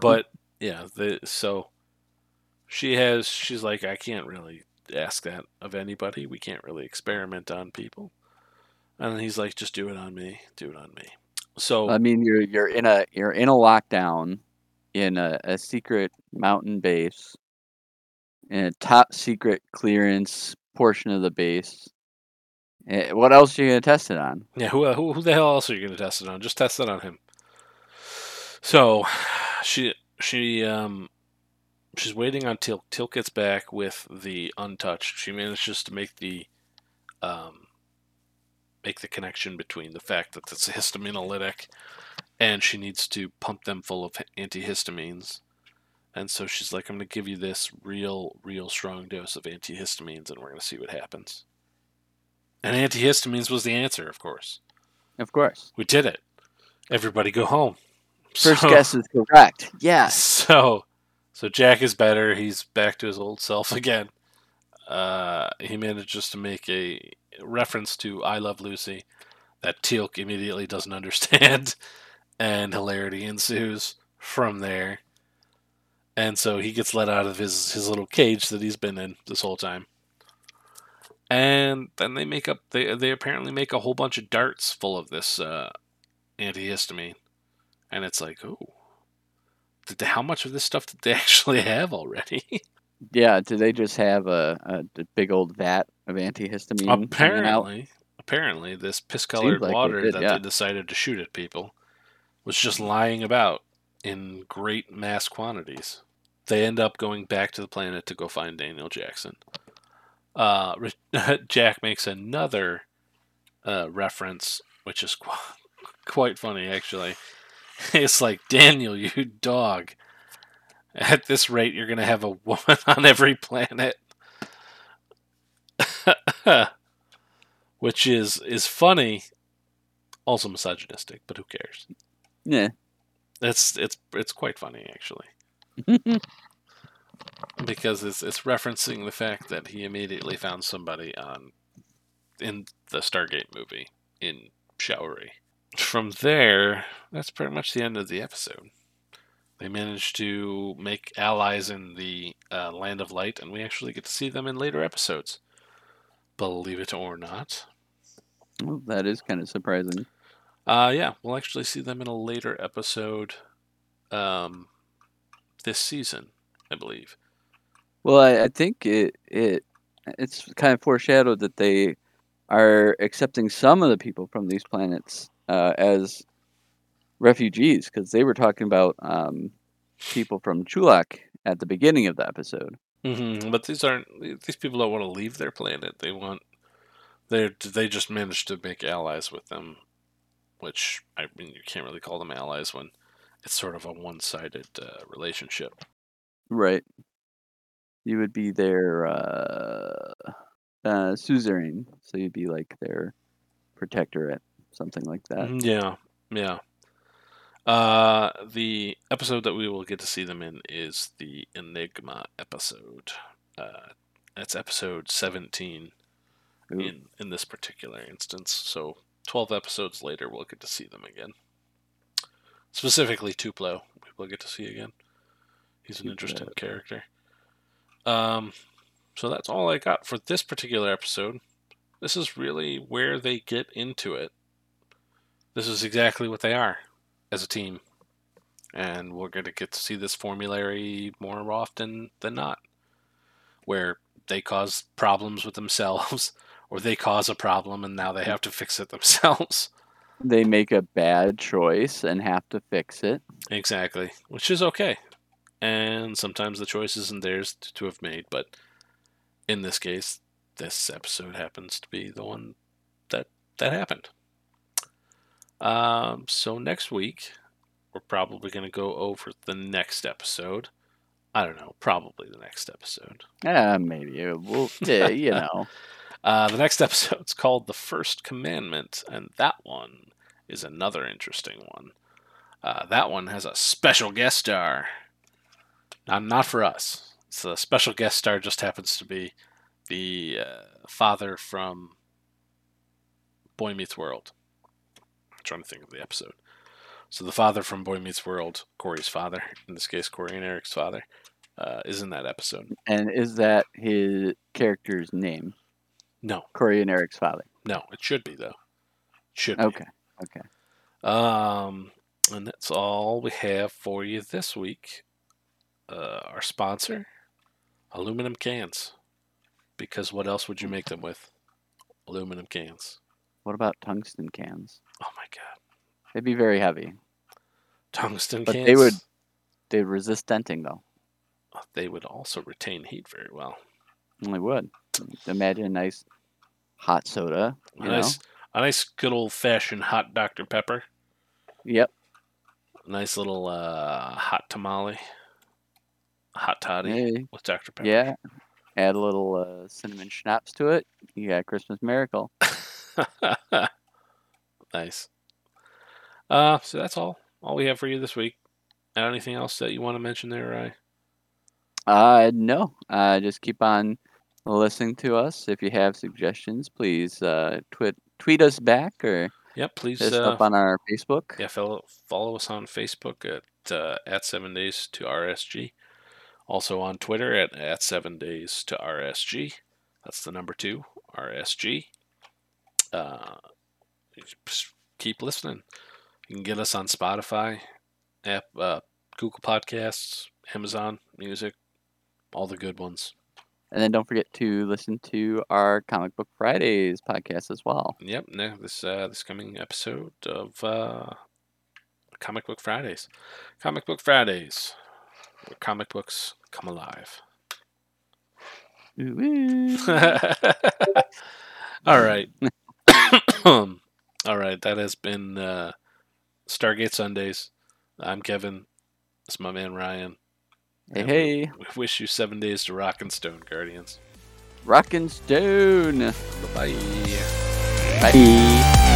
But, yeah, so she's like, I can't really ask that of anybody. We can't really experiment on people. And he's like, just do it on me. So I mean, you're in a lockdown in a secret mountain base, in a top secret clearance portion of the base. What else are you going to test it on? Yeah, who the hell else are you going to test it on? Just test it on him. So she's waiting on Teal'c. Teal'c gets back with the untouched. She manages to make the connection between the fact that it's a histaminolytic, and she needs to pump them full of antihistamines. And so she's like, I'm going to give you this real, real strong dose of antihistamines, and we're going to see what happens. And antihistamines was the answer, of course. Of course. We did it. Everybody go home. First guess is correct. Yeah. So Jack is better. He's back to his old self again. He manages to make a reference to I Love Lucy that Teal'c immediately doesn't understand, and hilarity ensues from there. And so he gets let out of his little cage that he's been in this whole time. And then they they apparently make a whole bunch of darts full of this antihistamine. And it's like, ooh. How much of this stuff did they actually have already? Yeah, did they just have a big old vat of antihistamine? Apparently, this piss-colored water they decided to shoot at people was just lying about in great mass quantities. They end up going back to the planet to go find Daniel Jackson. Jack makes another reference, which is quite funny, actually. It's like, Daniel, you dog. At this rate, you're going to have a woman on every planet. Which is funny, also misogynistic, but who cares? Yeah. It's quite funny, actually. Because it's referencing the fact that he immediately found somebody in the Stargate movie in Showery. From there, that's pretty much the end of the episode. They manage to make allies in the Land of Light, and we actually get to see them in later episodes. Believe it or not. Well, that is kind of surprising. Yeah, we'll actually see them in a later episode this season, I believe. Well, I think it's kind of foreshadowed that they are accepting some of the people from these planets as refugees, because they were talking about people from Chulak at the beginning of the episode. Mm-hmm. But these people don't want to leave their planet. They just managed to make allies with them, which, I mean, you can't really call them allies when it's sort of a one-sided relationship. Right. You would be their suzerain, so you'd be like their protectorate, something like that. Yeah, yeah. The episode that we will get to see them in is the Enigma episode. That's episode 17 in this particular instance. So 12 episodes later, we'll get to see them again. Specifically Tuplo, we will get to see again. He's an interesting character. So that's all I got for this particular episode. This is really where they get into it. This is exactly what they are as a team. And we're going to get to see this formulary more often than not, where they cause problems with themselves, or they cause a problem and now they have to fix it themselves. They make a bad choice and have to fix it. Exactly. Which is okay. And sometimes the choice isn't theirs to have made, but in this case, this episode happens to be the one that happened. So next week, we're probably going to go over the next episode. I don't know, probably the next episode. Maybe. We'll, you know. The next episode's called The First Commandment, and that one is another interesting one. That one has a special guest star. Not for us. So the special guest star just happens to be the father from Boy Meets World. I'm trying to think of the episode. So the father from Boy Meets World, Corey's father, in this case Corey and Eric's father, is in that episode. And is that his character's name? No. Corey and Eric's father? No, it should be, though. It should be. Okay. And that's all we have for you this week. Our sponsor, aluminum cans, because what else would you make them with? Aluminum cans. What about tungsten cans? Oh my god, they'd be very heavy. Tungsten cans. They'd resist denting though. They would also retain heat very well. They would. Imagine a nice hot soda. A nice good old fashioned hot Dr. Pepper. Yep. A nice little hot tamale. Hot toddy with Dr. Pepper. Yeah. Add a little cinnamon schnapps to it. You got a Christmas miracle. Nice. So that's all we have for you this week. Anything else that you want to mention there, Rye? No. Just keep on listening to us. If you have suggestions, please tweet us back, or please hit us up on our Facebook. Yeah, follow us on Facebook at 7 Days to RSG. Also on Twitter at 7 Days to RSG. That's the number 2, RSG. Keep listening. You can get us on Spotify, app, Google Podcasts, Amazon Music, all the good ones. And then don't forget to listen to our Comic Book Fridays podcast as well. Yep, this coming episode of Comic Book Fridays. Comic Book Fridays. Where comic books come alive. All right. All right. That has been Stargate Sundays. I'm Kevin. It's my man Ryan. Hey. We wish you 7 days to Rock and Stone, Guardians. Rock and Stone. Bye-bye. Bye.